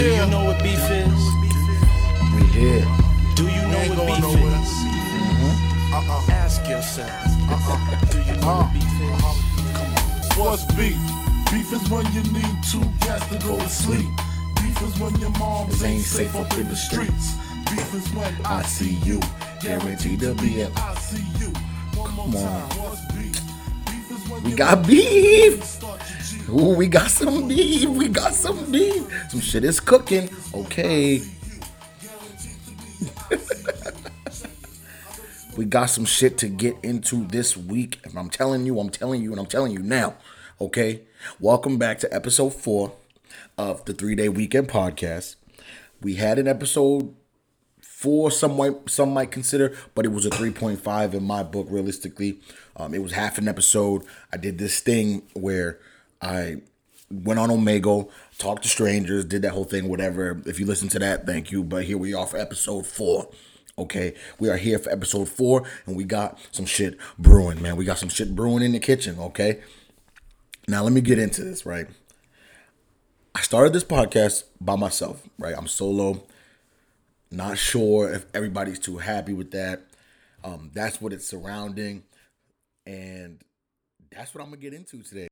Do you know what beef is? We here. Do you know what beef is? Ask yourself. Do you know what beef is? Come on. What's beef? Beef is when you need two cats to go to sleep. Beef is when your moms ain't safe up in the streets. Beef is when I see you. Guaranteed to be at ICU. Come on. We got beef. Ooh, we got some beef. We got some beef. Some shit is cooking. Okay. We got some shit to get into this week. And I'm telling you now. Okay. Welcome back to episode 4 of the 3-Day Weekend Podcast. We had an episode 4, some might consider, but it was a 3.5 in my book, realistically. It was half an episode. I did this thing where I went on Omegle, talked to strangers, did that whole thing, whatever. If you listen to that, thank you. But here we are for episode 4. Okay, we are here for episode 4, and we got some shit brewing, man. We got some shit brewing in the kitchen, okay? Now, let me get into this, right? I started this podcast by myself, right? I'm solo. Not sure if everybody's too happy with that. That's what it's surrounding. And that's what I'm going to get into today.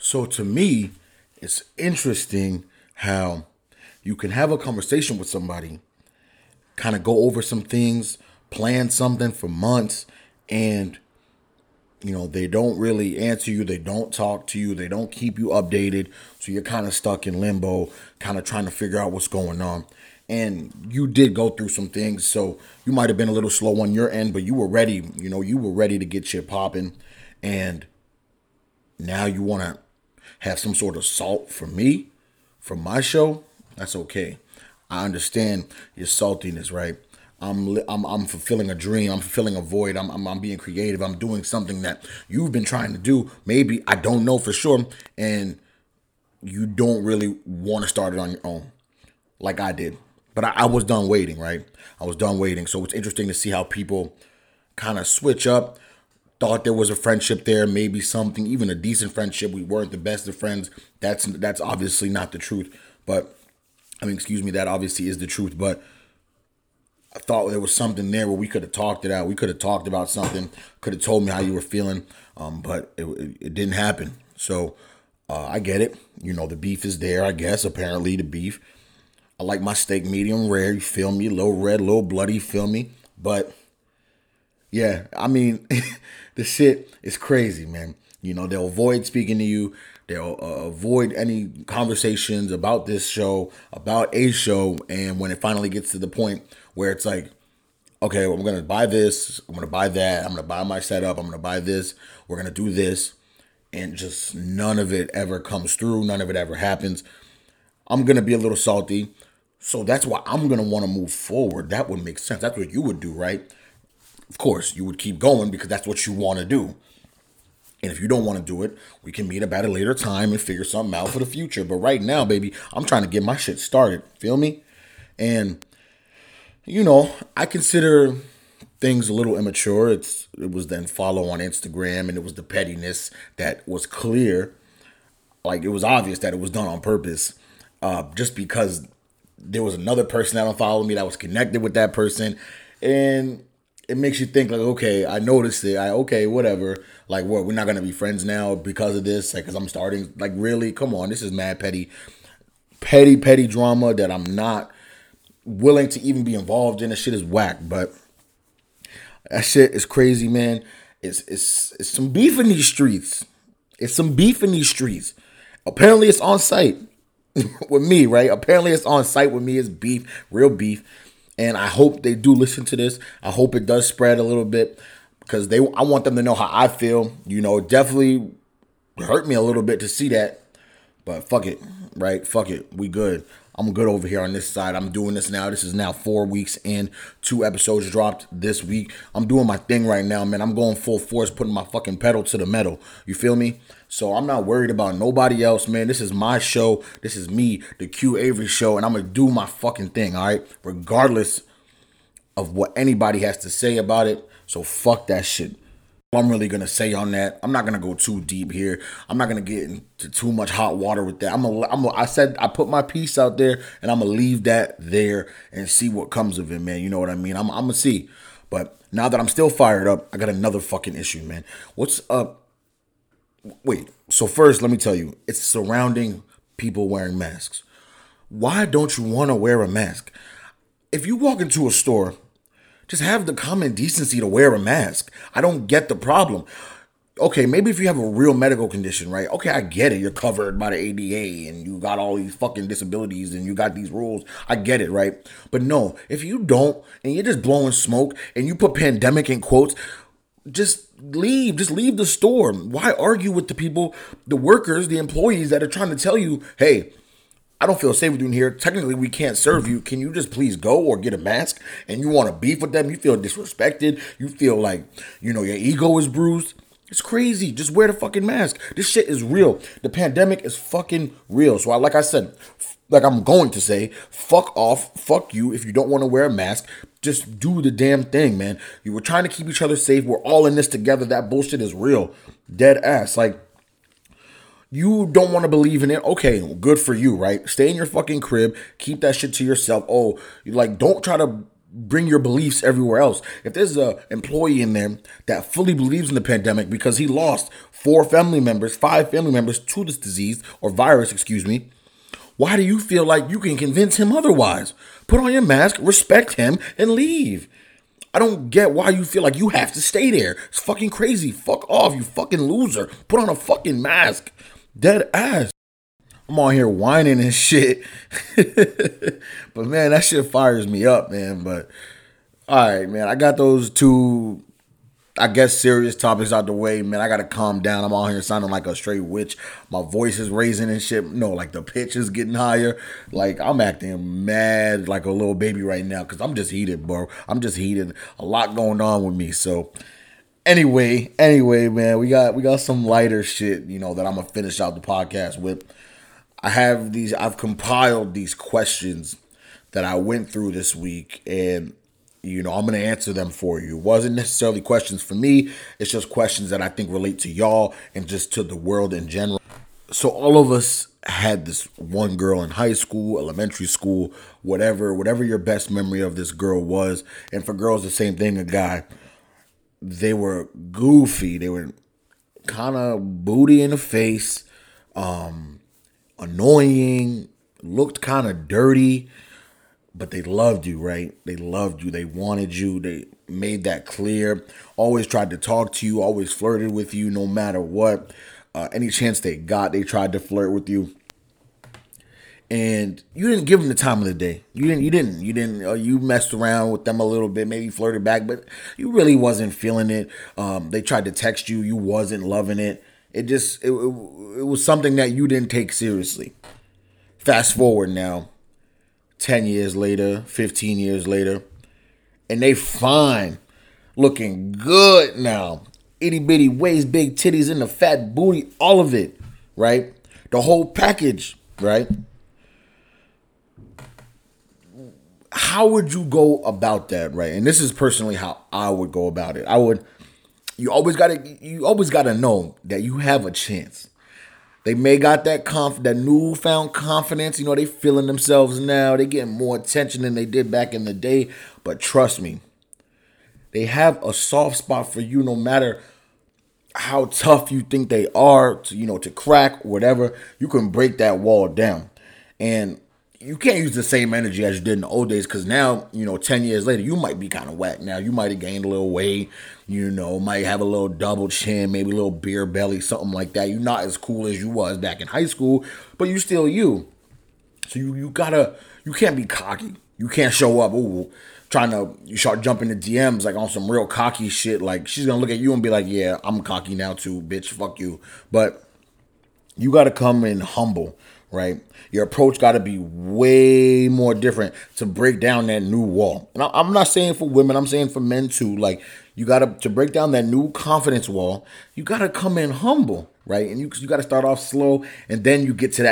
So to me, it's interesting how you can have a conversation with somebody, kind of go over some things, plan something for months, and, you know, they don't really answer you. They don't talk to you. They don't keep you updated. So you're kind of stuck in limbo, kind of trying to figure out what's going on. And you did go through some things, so you might have been a little slow on your end, but you were ready. You know, you were ready to get shit popping. And now you want to have some sort of salt from me, from my show? That's okay. I understand your saltiness, right? I'm fulfilling a dream. I'm fulfilling a void. I'm being creative. I'm doing something that you've been trying to do. Maybe, I don't know for sure, and you don't really want to start it on your own, like I did. But I was done waiting, right? I was done waiting. So it's interesting to see how people kind of switch up. Thought there was a friendship there, maybe something, even a decent friendship. We weren't the best of friends. That's obviously not the truth. But, that obviously is the truth. But I thought there was something there where we could have talked it out. We could have talked about something. Could have told me how you were feeling. But it didn't happen. So I get it. You know, the beef is there, I guess. Apparently the beef. I like my steak medium rare, you feel me? Low red, low bloody, you feel me? But, yeah, the shit is crazy, man. You know, they'll avoid speaking to you. They'll avoid any conversations about this show, about a show. And when it finally gets to the point where it's like, okay, well, I'm going to buy this. I'm going to buy that. I'm going to buy my setup. I'm going to buy this. We're going to do this. And just none of it ever comes through. None of it ever happens. I'm going to be a little salty. So that's why I'm going to want to move forward. That would make sense. That's what you would do, right? Of course, you would keep going because that's what you want to do. And if you don't want to do it, we can meet up at a later time and figure something out for the future. But right now, baby, I'm trying to get my shit started. Feel me? And, you know, I consider things a little immature. It was then follow on Instagram, and it was the pettiness that was clear. Like, it was obvious that it was done on purpose. Just because there was another person that unfollowed me that was connected with that person. And it makes you think, like, okay, I noticed it. Okay, whatever. Like, what, we're not going to be friends now because of this? Like, because I'm starting, like, really? Come on, this is mad petty. Petty drama that I'm not willing to even be involved in. That shit is whack, but that shit is crazy, man. It's some beef in these streets. Apparently, it's on site. With me, right? Apparently it's on site with me. It's beef, real beef. And I hope they do listen to this. I hope it does spread a little bit because I want them to know how I feel. You know, it definitely hurt me a little bit to see that. But fuck it, right? Fuck it. We good. I'm good over here on this side. I'm doing this now. This is now 4 weeks in. 2 episodes dropped this week. I'm doing my thing right now, man. I'm going full force, putting my fucking pedal to the metal. You feel me? So I'm not worried about nobody else, man. This is my show. This is me, the Q Avery show, and I'm going to do my fucking thing, all right? Regardless of what anybody has to say about it. So fuck that shit. I'm really going to say on that. I'm not going to go too deep here. I'm not going to get into too much hot water with that. I said I put my piece out there, and I'm going to leave that there and see what comes of it, man. You know what I mean? I'm going to see. But now that I'm still fired up, I got another fucking issue, man. What's up? Wait. So first, let me tell you, it's surrounding people wearing masks. Why don't you want to wear a mask? If you walk into a store, just have the common decency to wear a mask. I don't get the problem. Okay, maybe if you have a real medical condition, right? Okay, I get it. You're covered by the ADA and you got all these fucking disabilities and you got these rules. I get it, right? But no, if you don't and you're just blowing smoke and you put pandemic in quotes, just leave the store. Why argue with the people, the workers, the employees that are trying to tell you, hey, I don't feel safe with you in here. Technically, we can't serve you. Can you just please go or get a mask? And you want to beef with them? You feel disrespected. You feel like, you know, your ego is bruised. It's crazy. Just wear the fucking mask. This shit is real. The pandemic is fucking real. So, I'm going to say, fuck off. Fuck you if you don't want to wear a mask. Just do the damn thing, man. You were trying to keep each other safe. We're all in this together. That bullshit is real. Dead ass. Like, you don't want to believe in it. Okay, well, good for you, right? Stay in your fucking crib. Keep that shit to yourself. Oh, like, don't try to bring your beliefs everywhere else. If there's an employee in there that fully believes in the pandemic because he lost 5 family members to this disease or virus, why do you feel like you can convince him otherwise? Put on your mask, respect him, and leave. I don't get why you feel like you have to stay there. It's fucking crazy. Fuck off, you fucking loser. Put on a fucking mask. Dead ass. I'm on here whining and shit. But man, that shit fires me up, man. But all right, man. I got those two, I guess, serious topics out the way, man. I got to calm down. I'm out here sounding like a straight witch. My voice is raising and shit. No, like the pitch is getting higher. Like I'm acting mad like a little baby right now because I'm just heated, bro. I'm just heated. A lot going on with me. So anyway, man, we got some lighter shit, you know, that I'm going to finish out the podcast with. I've compiled these questions that I went through this week, and you know, I'm going to answer them for you. It wasn't necessarily questions for me. It's just questions that I think relate to y'all and just to the world in general. So all of us had this one girl in high school, elementary school, whatever your best memory of this girl was. And for girls, the same thing, a guy. They were goofy. They were kind of booty in the face, annoying, looked kind of dirty. But they loved you, right? They loved you. They wanted you. They made that clear. Always tried to talk to you. Always flirted with you no matter what. Any chance they got, they tried to flirt with you. And you didn't give them the time of the day. You didn't. You messed around with them a little bit. Maybe flirted back. But you really wasn't feeling it. They tried to text you. You wasn't loving it. It was something that you didn't take seriously. Fast forward now. 10 years later, 15 years later, and they fine, looking good now. Itty bitty waist, big titties in the fat booty, all of it, right? The whole package, right? How would you go about that, right? And this is personally how I would go about it. You always gotta know that you have a chance. They may got that newfound confidence. You know, they feeling themselves now. They getting more attention than they did back in the day. But trust me, they have a soft spot for you no matter how tough you think they are, to crack, whatever. You can break that wall down. And you can't use the same energy as you did in the old days because now, 10 years later, you might be kind of whack now. You might have gained a little weight. Might have a little double chin, maybe a little beer belly, something like that. You're not as cool as you was back in high school, but you still you. So you can't be cocky. You can't show up, you start jumping the DMs like on some real cocky shit. Like she's going to look at you and be like, yeah, I'm cocky now too, bitch, fuck you. But you got to come in humble, right? Your approach got to be way more different to break down that new wall. And I'm not saying for women, I'm saying for men too. Like, you got to break down that new confidence wall, you got to come in humble, right? And you got to start off slow, and then you get to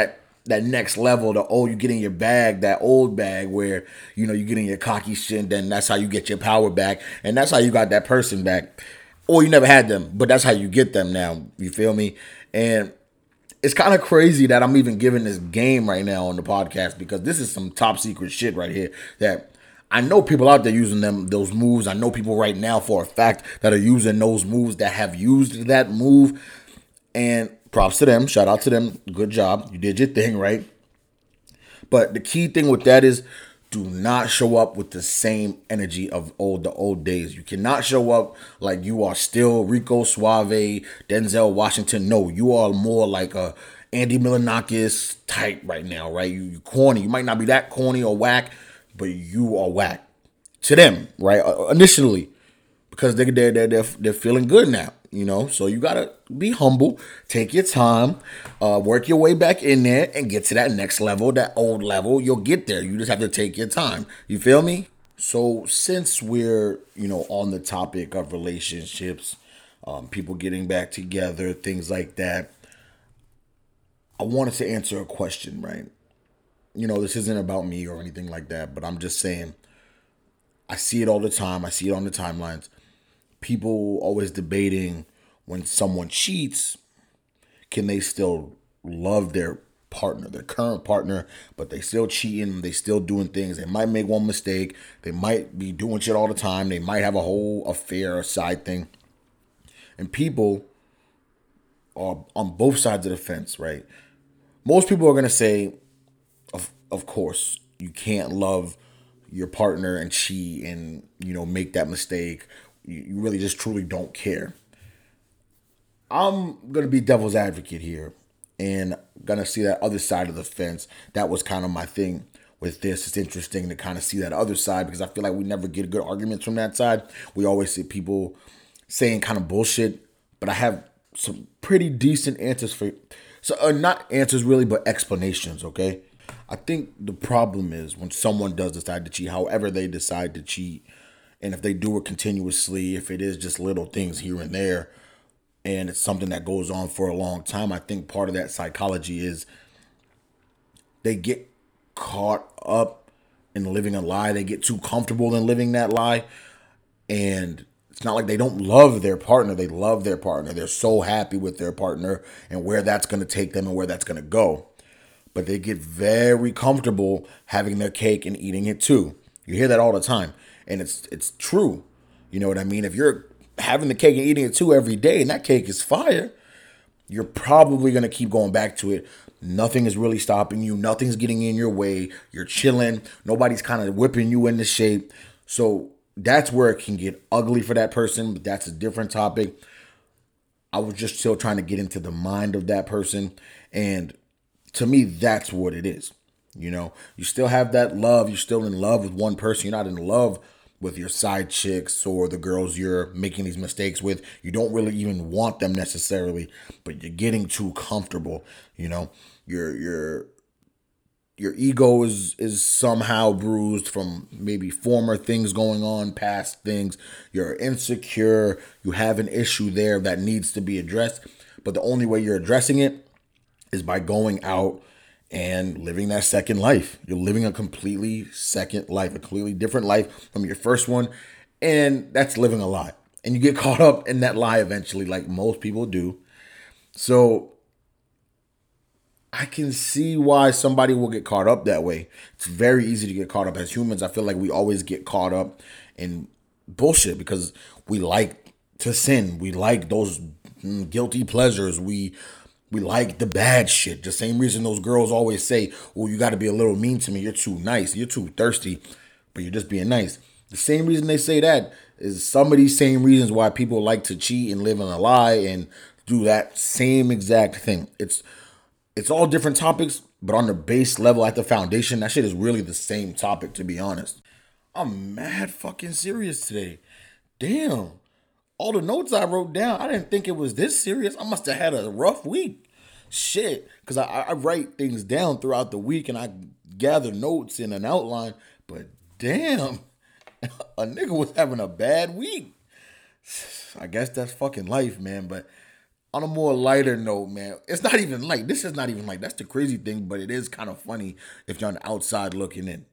that next level, you get in your bag, that old bag where, you get in your cocky shit, and then that's how you get your power back, and that's how you got that person back. or you never had them, but that's how you get them now. You feel me? And it's kind of crazy that I'm even giving this game right now on the podcast, because this is some top secret shit right here that I know people out there using them, those moves. I know people right now for a fact that are using those moves, that have used that move. And props to them. Shout out to them. Good job. You did your thing, right? But the key thing with that is, do not show up with the same energy of the old days. You cannot show up like you are still Rico Suave, Denzel Washington. No, you are more like a Andy Milonakis type right now, right? You corny. You might not be that corny or whack, but you are whack to them, right? Initially, because they're feeling good now, you know. So you gotta be humble, take your time, work your way back in there, and get to that next level, that old level. You'll get there. You just have to take your time. You feel me? So since we're, you know, on the topic of relationships, people getting back together, things like that, I wanted to answer a question, right? You know, this isn't about me or anything like that, but I'm just saying, I see it all the time. I see it on the timelines. People always debating, when someone cheats, can they still love their partner, their current partner, but they still cheating, they still doing things. They might make one mistake. They might be doing shit all the time. They might have a whole affair or side thing. And people are on both sides of the fence, right? Most people are going to say, of course, you can't love your partner and cheat and, you know, make that mistake. You really just truly don't care. I'm going to be devil's advocate here and going to see that other side of the fence. That was kind of my thing with this. It's interesting to kind of see that other side, because I feel like we never get good arguments from that side. We always see people saying kind of bullshit, but I have some pretty decent answers for not answers really, but explanations, okay? I think the problem is when someone does decide to cheat, however they decide to cheat, and if they do it continuously, if it is just little things here and there, and it's something that goes on for a long time, I think part of that psychology is they get caught up in living a lie. They get too comfortable in living that lie. And it's not like they don't love their partner. They love their partner. They're so happy with their partner and where that's going to take them and where that's going to go. But they get very comfortable having their cake and eating it too. You hear that all the time. And it's true. You know what I mean? If you're having the cake and eating it too every day and that cake is fire, you're probably going to keep going back to it. Nothing is really stopping you. Nothing's getting in your way. You're chilling. Nobody's kind of whipping you into shape. So that's where it can get ugly for that person. But that's a different topic. I was just still trying to get into the mind of that person. And to me, that's what it is. You know, you still have that love. You're still in love with one person. You're not in love with your side chicks or the girls you're making these mistakes with. You don't really even want them necessarily, but you're getting too comfortable. You know, your ego is somehow bruised from maybe former things going on, past things. You're insecure. You have an issue there that needs to be addressed. But the only way you're addressing it is by going out and living that second life. You're living a completely second life, a completely different life from your first one. And that's living a lie. And you get caught up in that lie eventually, like most people do. So I can see why somebody will get caught up that way. It's very easy to get caught up as humans. I feel like we always get caught up in bullshit because we like to sin. We like those guilty pleasures. We like the bad shit. The same reason those girls always say, well, you got to be a little mean to me. You're too nice. You're too thirsty, but you're just being nice. The same reason they say that is some of these same reasons why people like to cheat and live in a lie and do that same exact thing. It's all different topics, but on the base level, at the foundation, that shit is really the same topic, to be honest. I'm mad fucking serious today. Damn. All the notes I wrote down, I didn't think it was this serious. I must have had a rough week. Shit. Because I write things down throughout the week and I gather notes in an outline. But damn, a nigga was having a bad week. I guess that's fucking life, man. But on a more lighter note, man, it's not even light. This is not even light. That's the crazy thing, but it is kind of funny if you're on the outside looking in.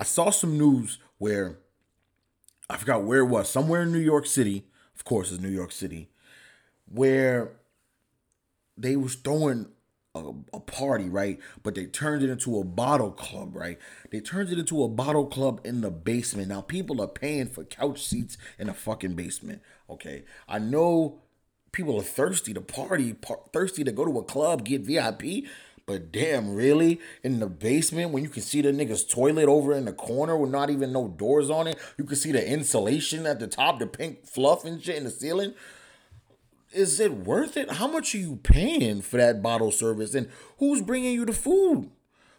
I saw some news where, I forgot where it was, somewhere in New York City, of course, is New York City, where they was throwing a party, right? But they turned it into a bottle club, right? They turned it into a bottle club in the basement. Now, people are paying for couch seats in a fucking basement, okay? I know people are thirsty to party, thirsty to go to a club, get VIP, but damn, really? In the basement when you can see the nigga's toilet over in the corner with not even no doors on it? You can see the insulation at the top, the pink fluff and shit in the ceiling? Is it worth it? How much are you paying for that bottle service? And who's bringing you the food?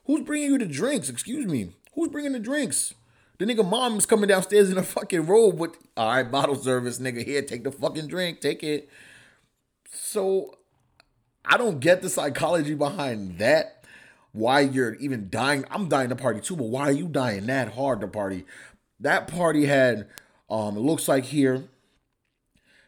Who's bringing you the drinks? Excuse me. Who's bringing the drinks? The nigga mom is coming downstairs in a fucking robe with, all right, bottle service, nigga. Here, take the fucking drink. Take it. So I don't get the psychology behind that. Why you're even dying. I'm dying to party too, but why are you dying that hard to party? That party had, it looks like here,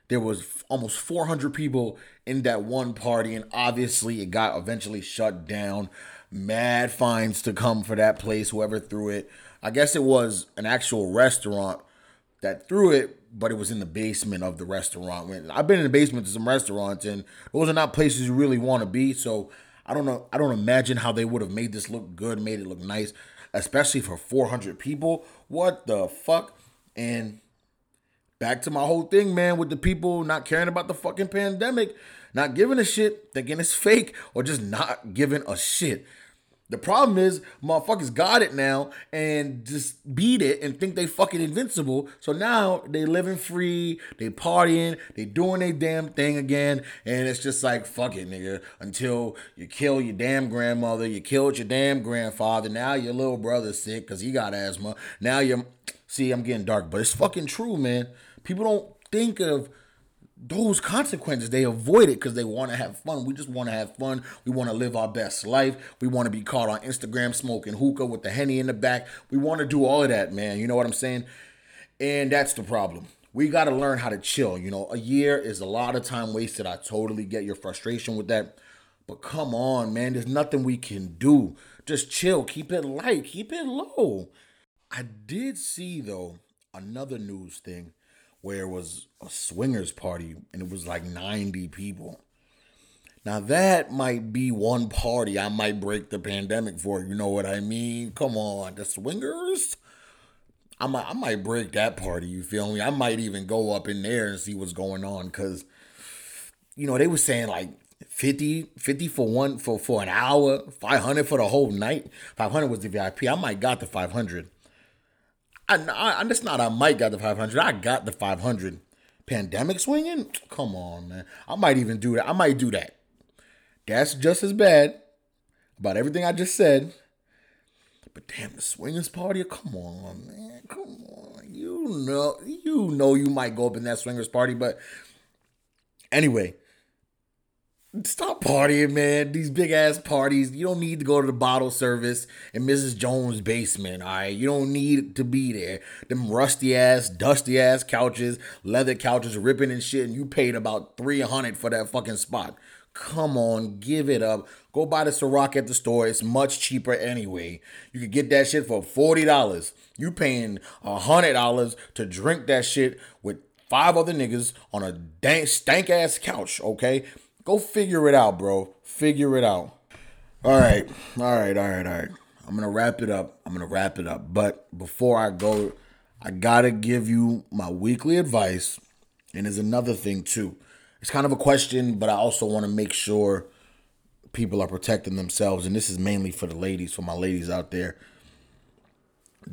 there was almost 400 people in that one party. And obviously it got eventually shut down. Mad fines to come for that place, whoever threw it. I guess it was an actual restaurant that threw it, but it was in the basement of the restaurant. I've been in the basement to some restaurants, and those are not places you really want to be. So I don't know. I don't imagine how they would have made this look good, made it look nice, especially for 400 people. What the fuck? And back to my whole thing, man, with the people not caring about the fucking pandemic, not giving a shit, thinking it's fake, or just not giving a shit. The problem is motherfuckers got it now and just beat it and think they fucking invincible. So now they living free, they partying, they doing their damn thing again. And it's just like, fuck it, nigga, until you kill your damn grandmother, you killed your damn grandfather. Now your little brother's sick because he got asthma. Now you're, see, I'm getting dark, but it's fucking true, man. People don't think of those consequences. They avoid it because they want to have fun. We just want to have fun. We want to live our best life. We want to be caught on Instagram smoking hookah with the Henny in the back. We want to do all of that, man. You know what I'm saying? And that's the problem. We got to learn how to chill. You know, a year is a lot of time wasted. I totally get your frustration with that. But come on, man. There's nothing we can do. Just chill. Keep it light. Keep it low. I did see, though, another news thing, where it was a swingers party, and it was like 90 people. Now, that might be one party I might break the pandemic for, you know what I mean? Come on, the swingers? I might break that party, you feel me? I might even go up in there and see what's going on, because, you know, they were saying like 50 for an hour, 500 for the whole night. 500 was the VIP. I might got the 500. I got the 500. Pandemic swinging? Come on, man. I might even do that. That's just as bad about everything I just said. But damn, the swingers party? Come on, man. Come on. You know you might go up in that swingers party, but anyway, stop partying, man. These big ass parties. You don't need to go to the bottle service in Mrs. Jones' basement, all right? You don't need to be there. Them rusty ass, dusty ass couches, leather couches ripping and shit, and you paid about $300 for that fucking spot. Come on, give it up. Go buy the Ciroc at the store. It's much cheaper anyway. You can get that shit for $40. You paying $100 to drink that shit with 5 other niggas on a stank ass couch, okay? Go figure it out, bro. Figure it out. All right. I'm going to wrap it up. But before I go, I got to give you my weekly advice. And there's another thing, too. It's kind of a question, but I also want to make sure people are protecting themselves. And this is mainly for the ladies, for my ladies out there.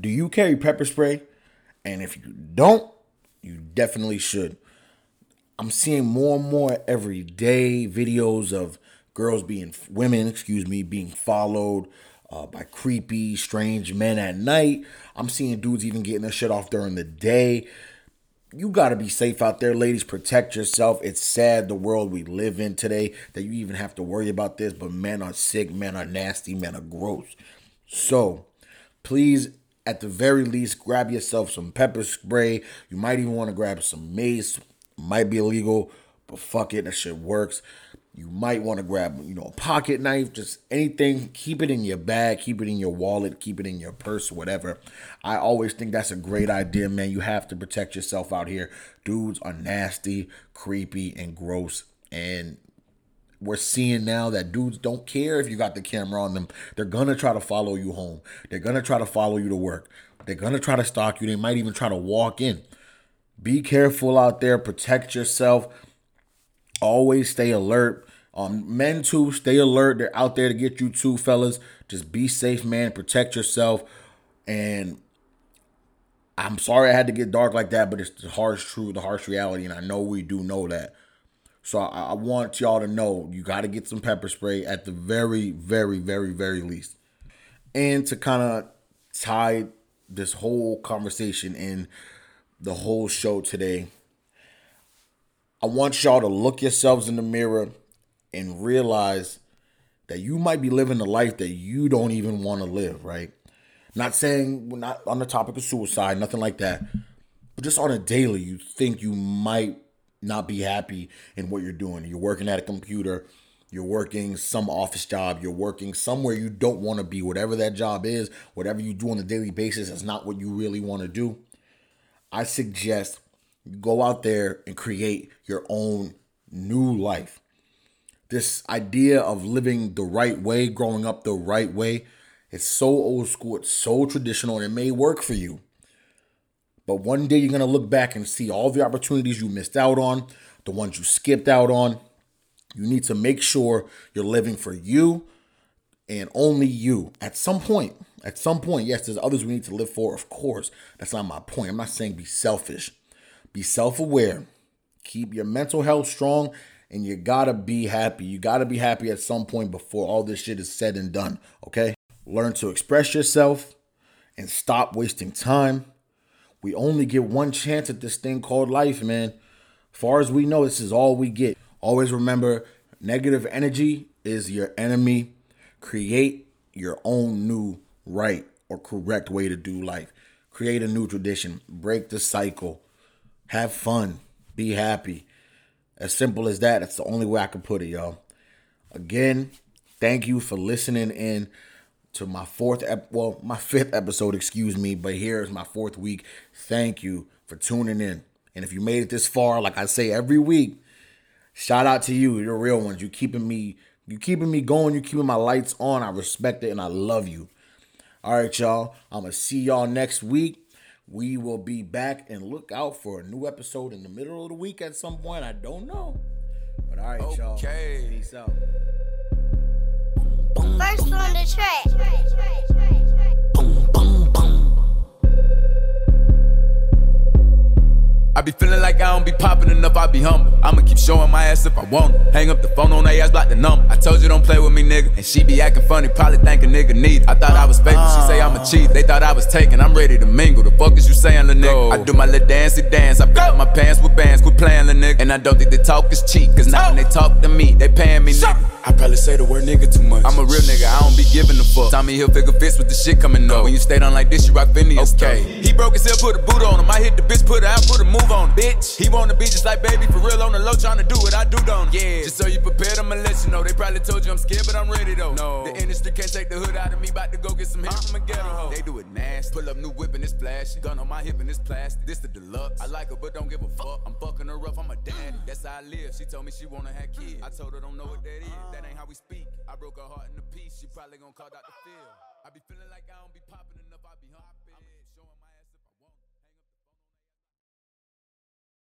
Do you carry pepper spray? And if you don't, you definitely should. I'm seeing more and more every day videos of women being followed by creepy, strange men at night. I'm seeing dudes even getting their shit off during the day. You got to be safe out there, ladies. Protect yourself. It's sad the world we live in today that you even have to worry about this, but men are sick, men are nasty, men are gross. So please, at the very least, grab yourself some pepper spray. You might even want to grab some mace. Might be illegal, but fuck it, that shit works. You might want to grab, you know, a pocket knife, just anything. Keep it in your bag, keep it in your wallet, keep it in your purse, whatever. I always think that's a great idea, man. You have to protect yourself out here. Dudes are nasty, creepy, and gross. And we're seeing now that dudes don't care if you got the camera on them. They're going to try to follow you home. They're going to try to follow you to work. They're going to try to stalk you. They might even try to walk in. Be careful out there. Protect yourself. Always stay alert. Men too, stay alert. They're out there to get you too, fellas. Just be safe, man. Protect yourself. And I'm sorry I had to get dark like that, but it's the harsh truth, the harsh reality. And I know we do know that. So I want y'all to know you got to get some pepper spray at the very, very, very, very least. And to kind of tie this whole conversation in the whole show today, I want y'all to look yourselves in the mirror and realize that you might be living a life that you don't even want to live, right? Not saying we're not on the topic of suicide, nothing like that. But just on a daily, you think you might not be happy in what you're doing. You're working at a computer, you're working some office job, you're working somewhere you don't want to be. Whatever that job is, whatever you do on a daily basis is not what you really want to do. I suggest you go out there and create your own new life. This idea of living the right way, growing up the right way, it's so old school, it's so traditional, and it may work for you. But one day you're going to look back and see all the opportunities you missed out on, the ones you skipped out on. You need to make sure you're living for you and only you. At some point, yes, there's others we need to live for, of course. That's not my point. I'm not saying be selfish. Be self-aware. Keep your mental health strong, and you got to be happy. You got to be happy at some point before all this shit is said and done, okay? Learn to express yourself and stop wasting time. We only get one chance at this thing called life, man. Far as we know, this is all we get. Always remember, negative energy is your enemy. Create your own new right or correct way to do life. Create a new tradition. Break the cycle. Have fun. Be happy. As simple as that. That's the only way I can put it, y'all. Again, thank you for listening in to my fifth episode, but here's my fourth week. Thank you for tuning in. And if you made it this far, like I say every week, shout out to you. You're real ones. You keeping me going. You keeping my lights on. I respect it and I love you. All right, y'all. I'm going to see y'all next week. We will be back, and look out for a new episode in the middle of the week at some point. I don't know. But all right, y'all. Peace out. First on the track. Boom, boom, boom. I be feeling like I don't be popping enough, I be humble. I'ma keep showing my ass if I want it. Hang up the phone on her ass, block the number. I told you don't play with me, nigga. And she be acting funny, probably think a nigga need it. I thought I was faithful, she say I'm a cheat. They thought I was taken, I'm ready to mingle. The fuck is you saying, lil' nigga? I do my little dancey dance. I fill up my pants with bands, quit playing, lil' nigga. And I don't think the talk is cheap, cause now when they talk to me, they paying me, nigga. I probably say the word nigga too much. I'm a real nigga, I don't be giving a fuck. Tommy Hill figure fits with the shit coming up. When you stay down like this, you rock Vinny and stuff. He broke his hip, put a boot on him. I hit the bitch, put her out, put a move on him. Bitch, he wanna be just like baby, for real on the low, tryna do what I do, don't. Yeah, just so you prepared, I'ma let you know. They probably told you I'm scared, but I'm ready though. No, the industry can't take the hood out of me. About to go get some hit from a ghetto hoe. They do it nasty. Pull up new whip and it's flashy. Gun on my hip and it's plastic. This the deluxe. I like her, but don't give a fuck. I'm fucking her rough, I'm a daddy. That's how I live. She told me she wanna have kids. I told her don't know what that is. That ain't how we speak. I broke her heart in a piece. She probably gonna call Dr. Phil. I be feeling like I don't be popping enough. I be hot.